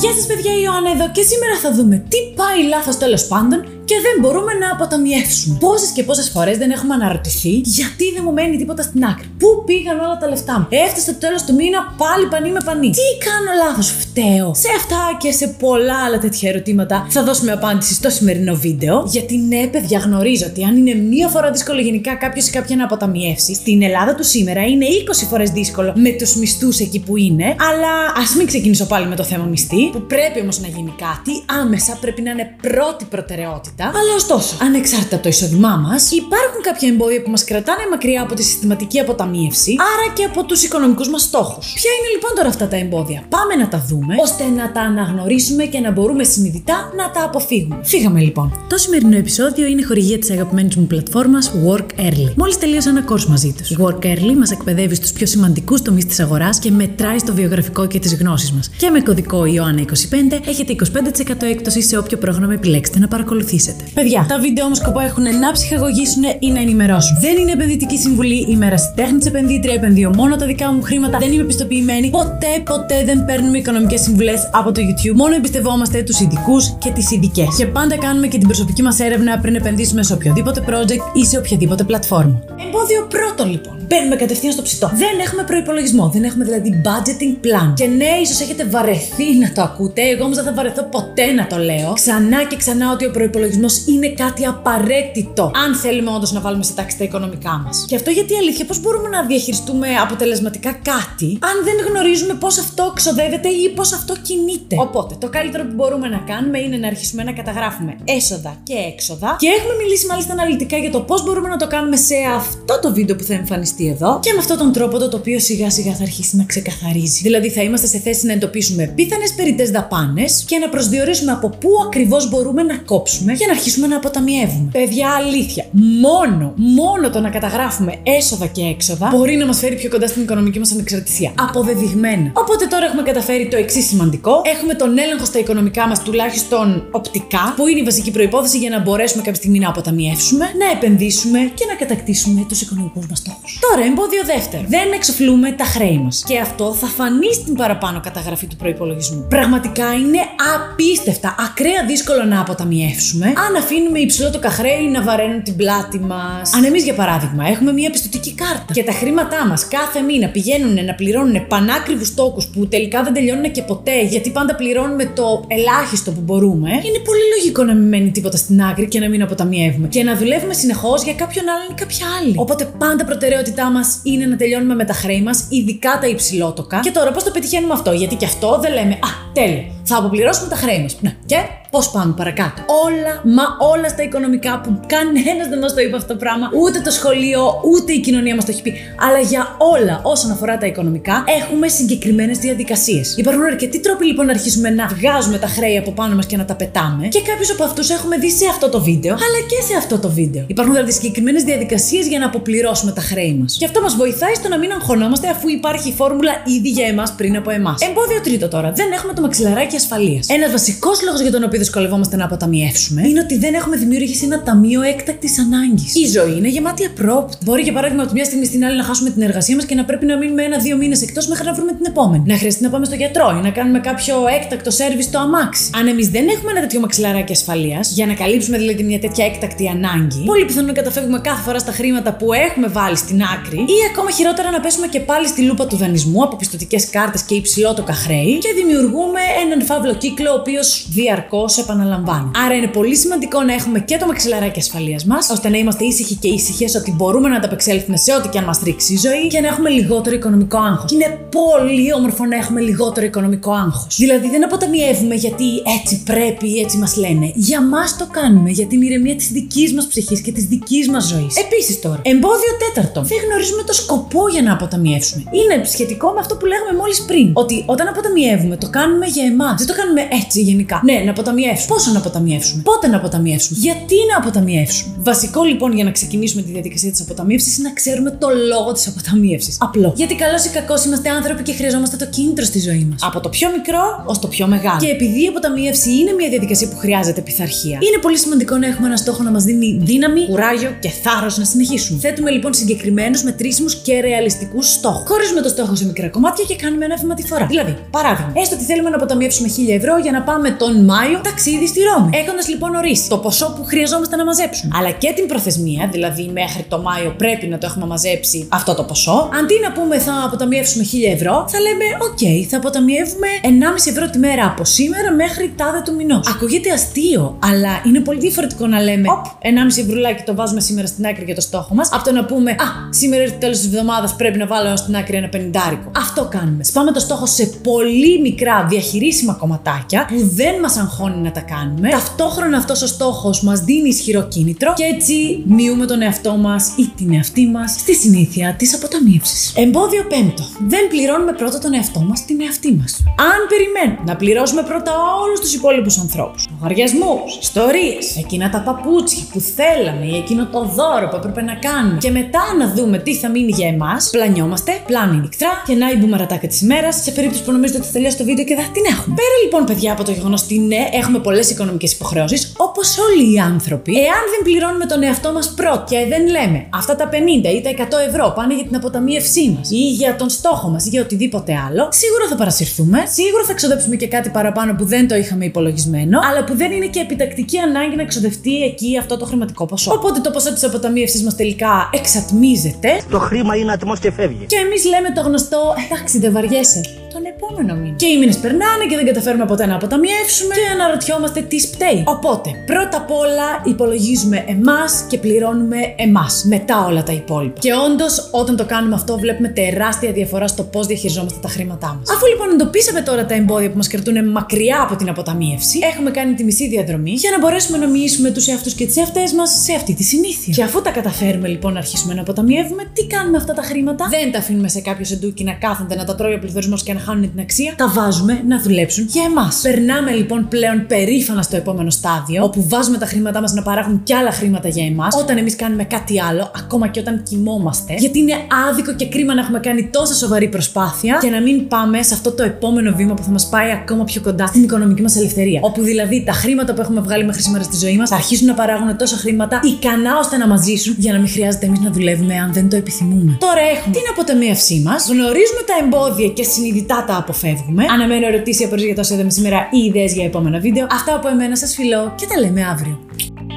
Γεια σας παιδιά, η Ιωάννα εδώ και σήμερα θα δούμε τι πάει λάθος τέλος πάντων και δεν μπορούμε να αποταμιεύσουμε. Πόσες και πόσες φορές δεν έχουμε αναρωτηθεί γιατί δεν μου μένει τίποτα στην άκρη. Πού πήγαν όλα τα λεφτά μου. Έφτασε το τέλος του μήνα, πάλι πανί με πανί. Τι κάνω λάθος, φταίω. Σε αυτά και σε πολλά άλλα τέτοια ερωτήματα θα δώσουμε απάντηση στο σημερινό βίντεο. Γιατί ναι, παιδιά, γνωρίζω ότι αν είναι μία φορά δύσκολο γενικά κάποιο ή κάποια να αποταμιεύσει, στην Ελλάδα του σήμερα είναι 20 φορές δύσκολο με τους μισθούς εκεί που είναι. Αλλά ας μην ξεκινήσω πάλι με το θέμα μισθή, που πρέπει όμως να γίνει κάτι άμεσα, πρέπει να είναι πρώτη προτεραιότητα. Αλλά ωστόσο, ανεξάρτητα από το εισόδημά μας, υπάρχουν κάποια εμπόδια που μας κρατάνε μακριά από τη συστηματική αποταμίευση, άρα και από τους οικονομικούς μας στόχους. Ποια είναι λοιπόν τώρα αυτά τα εμπόδια? Πάμε να τα δούμε, ώστε να τα αναγνωρίσουμε και να μπορούμε συνειδητά να τα αποφύγουμε. Φύγαμε λοιπόν. Το σημερινό επεισόδιο είναι χορηγία της αγαπημένης μου πλατφόρμας Work Early. Μόλις τελείωσα ένα course μαζί τους. Η Work Early μας εκπαιδεύει στους πιο σημαντικούς τομείς της αγοράς και μετράει στο βιογραφικό και τις γνώσεις μας. Και με κωδικό Ιωάννα25 έχετε 25% έκπτωση σε όποιο πρόγραμμα επιλέξετε να παρακολουθήσετε. Παιδιά, τα βίντεο όμως σκοπό έχουν να ψυχαγωγήσουν ή να ενημερώσουν. Δεν είναι επενδυτική συμβουλή, είμαι ερασιτέχνης επενδύτρια, επενδύω μόνο τα δικά μου χρήματα, δεν είμαι πιστοποιημένη. Ποτέ δεν παίρνουμε οικονομικές συμβουλές από το YouTube. Μόνο εμπιστευόμαστε τους ειδικούς και τις ειδικές. Και πάντα κάνουμε και την προσωπική μας έρευνα πριν επενδύσουμε σε οποιοδήποτε project ή σε οποιαδήποτε πλατφόρμα. Εμπόδιο πρώτο λοιπόν. Μπαίνουμε κατευθείαν στο ψητό. Δεν έχουμε προϋπολογισμό, δεν έχουμε δηλαδή budgeting plan. Και ναι, ίσως έχετε βαρεθεί να το ακούτε, εγώ όμως δεν θα βαρεθώ ποτέ να το λέω. Ξανά και ξανά ότι ο προϋπολογισμός είναι κάτι απαραίτητο, αν θέλουμε όντως να βάλουμε σε τάξη τα οικονομικά μας. Και αυτό γιατί αλήθεια, πώς μπορούμε να διαχειριστούμε αποτελεσματικά κάτι, αν δεν γνωρίζουμε πώς αυτό ξοδεύεται ή πώς αυτό κινείται. Οπότε, το καλύτερο που μπορούμε να κάνουμε είναι να αρχίσουμε να καταγράφουμε έσοδα και έξοδα. Και έχουμε μιλήσει μάλιστα αναλυτικά για το πώς μπορούμε να το κάνουμε σε αυτό το βίντεο που θα εμφανιστεί εδώ, και με αυτόν τον τρόπο το τοπίο σιγά σιγά θα αρχίσει να ξεκαθαρίζει. Δηλαδή θα είμαστε σε θέση να εντοπίσουμε πιθανές περιττές δαπάνες και να προσδιορίσουμε από πού ακριβώς μπορούμε να κόψουμε για να αρχίσουμε να αποταμιεύουμε. Παιδιά, αλήθεια, μόνο το να καταγράφουμε έσοδα και έξοδα μπορεί να μας φέρει πιο κοντά στην οικονομική μας ανεξαρτησία. Αποδεδειγμένα. Οπότε τώρα έχουμε καταφέρει το εξής σημαντικό. Έχουμε τον έλεγχο στα οικονομικά μας, τουλάχιστον οπτικά, που είναι η βασική προϋπόθεση για να μπορέσουμε κάποια στιγμή να αποταμιεύσουμε, να επενδύσουμε και να κατακτήσουμε τους οικονομικούς μας στόχους. Τώρα, εμπόδιο δεύτερο. Δεν εξοφλούμε τα χρέη μας. Και αυτό θα φανεί στην παραπάνω καταγραφή του προϋπολογισμού. Πραγματικά είναι απίστευτα, ακραία δύσκολο να αποταμιεύσουμε αν αφήνουμε υψηλό το χρέη να βαραίνουν την πλάτη μας. Αν εμείς, για παράδειγμα, έχουμε μια πιστωτική κάρτα και τα χρήματά μας κάθε μήνα πηγαίνουν να πληρώνουν πανάκριβους τόκους που τελικά δεν τελειώνουν και ποτέ, γιατί πάντα πληρώνουμε το ελάχιστο που μπορούμε, είναι πολύ λογικό να μην μένει τίποτα στην άκρη και να μην αποταμιεύουμε. Και να δουλεύουμε συνεχώς για κάποιον άλλον ή κάποια άλλη. Οπότε πάντα προτεραιότητα μας είναι να τελειώνουμε με τα χρέη μας, ειδικά τα υψηλότοκα. Και τώρα πώς το πετυχαίνουμε αυτό? Γιατί και αυτό δεν λέμε «Α, τέλεια, θα αποπληρώσουμε τα χρέη μας». Ναι, και πώς πάμε παρακάτω? Όλα στα οικονομικά, που κανένας δεν μας το είπε αυτό το πράγμα, ούτε το σχολείο, ούτε η κοινωνία μας το έχει πει. Αλλά για όλα όσον αφορά τα οικονομικά, έχουμε συγκεκριμένες διαδικασίες. Υπάρχουν αρκετοί τρόποι λοιπόν να αρχίσουμε να βγάζουμε τα χρέη από πάνω μας και να τα πετάμε. Και κάποιους από αυτούς έχουμε δει σε αυτό το βίντεο, αλλά και σε αυτό το βίντεο. Υπάρχουν δηλαδή συγκεκριμένες διαδικασίες για να αποπληρώσουμε τα χρέη μας. Και αυτό μας βοηθάει στο να μην αγχωνόμαστε, αφού υπάρχει η φόρμουλα ήδη για εμάς πριν από εμάς. Εμπόδιο τρίτο τώρα. Δεν έχουμε το μαξιλαράκι ασφαλείας. Ένας βασικός λόγος για τον οποίο δυσκολευόμαστε να αποταμιεύσουμε είναι ότι δεν έχουμε δημιουργήσει ένα ταμείο έκτακτης ανάγκης. Η ζωή είναι γεμάτη απρόπτου. Μπορεί για παράδειγμα από μια στιγμή στην άλλη να χάσουμε την εργασία μας και να πρέπει να μείνουμε 1-2 μήνες εκτός μέχρι να βρούμε την επόμενη. Να χρειαστεί να πάμε στο γιατρό ή να κάνουμε κάποιο έκτακτο σέρβις στο αμάξι. Αν εμείς δεν έχουμε ένα τέτοιο μαξιλαράκι ασφαλείας, για να καλύψουμε δηλαδή μια τέτοια έκτακτη ανάγκη, πολύ πιθανόν να καταφεύγουμε κάθε φορά στα χρήματα που έχουμε βάλει στην άκρη, ή ακόμα χειρότερα να πέσουμε και πάλι στη λούπα του δανεισμού από πιστωτικές κάρτες και υψηλότοκα χρέη, και δημιουργούμε έναν φαύλο κύκλο ο οποίος διαρκώς επαναλαμβάνει. Άρα είναι πολύ σημαντικό να έχουμε και το μαξιλαράκι ασφαλείας μας, ώστε να είμαστε ήσυχοι και ήσυχες ότι μπορούμε να ανταπεξέλθουμε σε ό,τι και αν μας τρίξει η ζωή και να έχουμε λιγότερο οικονομικό άγχος. Είναι πολύ όμορφο να έχουμε λιγότερο οικονομικό άγχος. Δηλαδή δεν αποταμιεύουμε γιατί έτσι πρέπει, έτσι μας λένε. Για μας το κάνουμε, για την ηρεμία της δικής μας ψυχής και της δικής μας ζωής. Επίσης τώρα, εμπόδιο τέταρτο. Δεν γνωρίζουμε το σκοπό για να αποταμιεύσουμε. Είναι σχετικό με αυτό που λέγαμε μόλις πριν. Ότι όταν αποταμιεύουμε, το κάνουμε για εμάς. Δεν το κάνουμε έτσι γενικά. Ναι, να αποταμιεύσουμε. Πόσο να αποταμιεύσουμε? Πότε να αποταμιεύσουμε? Γιατί να αποταμιεύσουμε? Βασικό λοιπόν για να ξεκινήσουμε τη διαδικασία της αποταμίευσης είναι να ξέρουμε το λόγο της αποταμίευσης. Απλό. Γιατί καλώς ή κακώς είμαστε άνθρωποι και χρειαζόμαστε το κίνητρο στη ζωή μας. Από το πιο μικρό ως το πιο μεγάλο. Και επειδή η αποταμίευση είναι μια διαδικασία που χρειάζεται πειθαρχία, είναι πολύ σημαντικό να έχουμε ένα στόχο να μας δίνει δύναμη, κουράγιο και θάρρος να συνεχίσουμε. Θέτουμε λοιπόν συγκεκριμένους, μετρήσιμους και ρεαλιστικούς στόχους. Χωρίζουμε το στόχο σε μικρά κομμάτια και κάνουμε ένα βήμα τη φορά. Δηλαδή, παράδειγμα, έστω ότι θέλουμε να αποταμιεύσουμε 1000 ευρώ για να πάμε τον Μάιο ταξίδι στη Ρώμη. Έχοντας λοιπόν ορίσει το ποσό που χρειαζόμαστε να μαζέψουμε, αλλά και την προθεσμία, δηλαδή μέχρι το Μάιο πρέπει να το έχουμε μαζέψει αυτό το ποσό, αντί να πούμε θα αποταμιεύσουμε 1000 ευρώ, θα λέμε OK, θα αποταμιεύουμε 1,5 ευρώ τη μέρα από σήμερα μέχρι τάδε του μηνός. Ακούγεται αστείο, αλλά είναι πολύ διαφορετικό να λέμε 1,5 ευρουλάκι το βάζουμε σήμερα στην άκρη για το στόχο μας, από το να πούμε α, σήμερα ήρθε το τέλος της εβδομάδας, πρέπει να βάλω στην άκρη ένα πενηντάρικο. Αυτό κάνουμε. Σπάμε το στόχο σε πολύ μικρά διαχειρίσιμα κομματάκια που δεν μας αγχώνει να τα κάνουμε. Ταυτόχρονα αυτός ο στόχος μας δίνει ισχυρό κίνητρο και έτσι μειούμε τον εαυτό μας ή την εαυτή μας στη συνήθεια της αποταμίευσης. Εμπόδιο 5. Δεν πληρώνουμε πρώτα τον εαυτό μας, την εαυτή μας. Αν περιμένουμε να πληρώσουμε πρώτα όλους τους υπόλοιπους ανθρώπους, λογαριασμούς, ιστορίες, εκείνα τα παπούτσια που θέλαμε ή εκείνο το δώρο που έπρεπε να κάνουμε και μετά να δούμε τι θα μείνει για εμάς, πλανιόμαστε, πλάνη νυχτρά και να η μπουμαρατάκα της ημέρας σε περίπτωση που νομίζετε ότι θα τελειώσει το βίντεο και θα την έχουμε. Πέρα λοιπόν, παιδιά, από το γεγονός ότι ναι, έχουμε πολλές οικονομικές υποχρεώσεις, όπως όλοι οι άνθρωποι, εάν δεν πληρώνουμε τον εαυτό μας πρώτα και δεν λέμε αυτά τα 50 ή τα 100 ευρώ πάνε για την αποταμίευσή μας ή για τον στόχο μας ή για οτιδήποτε άλλο, σίγουρα θα παρασυρθούμε, σίγουρα θα ξοδέψουμε και κάτι παραπάνω που δεν το είχαμε υπολογισμένο, αλλά που δεν είναι και επιτακτική ανάγκη να ξοδευτεί εκεί αυτό το χρηματικό ποσό. Οπότε το ποσό της αποταμίευσής μας τελικά εξατμίζεται. Το χρήμα είναι ατμός και φεύγει. Και εμείς λέμε το γνωστό, εντάξει, δεν βαριέσαι. Τον επόμενο μήνα. Και οι μήνες περνάνε και δεν καταφέρουμε ποτέ να αποταμιεύσουμε και αναρωτιόμαστε τι σπταίει. Οπότε, πρώτα απ' όλα υπολογίζουμε εμάς και πληρώνουμε εμάς. Μετά όλα τα υπόλοιπα. Και όντως, όταν το κάνουμε αυτό, βλέπουμε τεράστια διαφορά στο πώς διαχειριζόμαστε τα χρήματά μας. Αφού λοιπόν εντοπίσαμε τώρα τα εμπόδια που μας κρατούν μακριά από την αποταμίευση, έχουμε κάνει τη μισή διαδρομή για να μπορέσουμε να μοιήσουμε τους εαυτούς και τις εαυτές μας σε αυτή τη συνήθεια. Και αφού τα καταφέρουμε λοιπόν να αρχίσουμε να αποταμιεύουμε, τι κάνουμε αυτά τα χρήματα? Δεν τα αφήνουμε σε κάποιο σεντούκι να κάθονται, να τα τρώει ο πληθωρισμός και να χάνουν την αξία, τα βάζουμε να δουλέψουν για εμάς. Περνάμε λοιπόν πλέον περήφανα στο επόμενο στάδιο, όπου βάζουμε τα χρήματά μας να παράγουν κι άλλα χρήματα για εμάς, όταν εμείς κάνουμε κάτι άλλο, ακόμα και όταν κοιμόμαστε, γιατί είναι άδικο και κρίμα να έχουμε κάνει τόσα σοβαρή προσπάθεια και να μην πάμε σε αυτό το επόμενο βήμα που θα μας πάει ακόμα πιο κοντά στην οικονομική μας ελευθερία. Όπου δηλαδή τα χρήματα που έχουμε βγάλει μέχρι σήμερα στη ζωή μας θα αρχίσουν να παράγουν τόσα χρήματα ικανά ώστε να μας ζήσουν για να μην χρειάζεται εμείς να δουλεύουμε αν δεν το επιθυμούμε. Τώρα έχουμε την αποταμίευσή μας, γνωρίζουμε τα εμπόδια και συνειδητά τα αποφεύγουμε. Αναμένω ερωτήσεις, απορίες για τα όσα είδαμε σήμερα ή ιδέες για επόμενα βίντεο. Αυτά από εμένα, σας φιλώ και τα λέμε αύριο.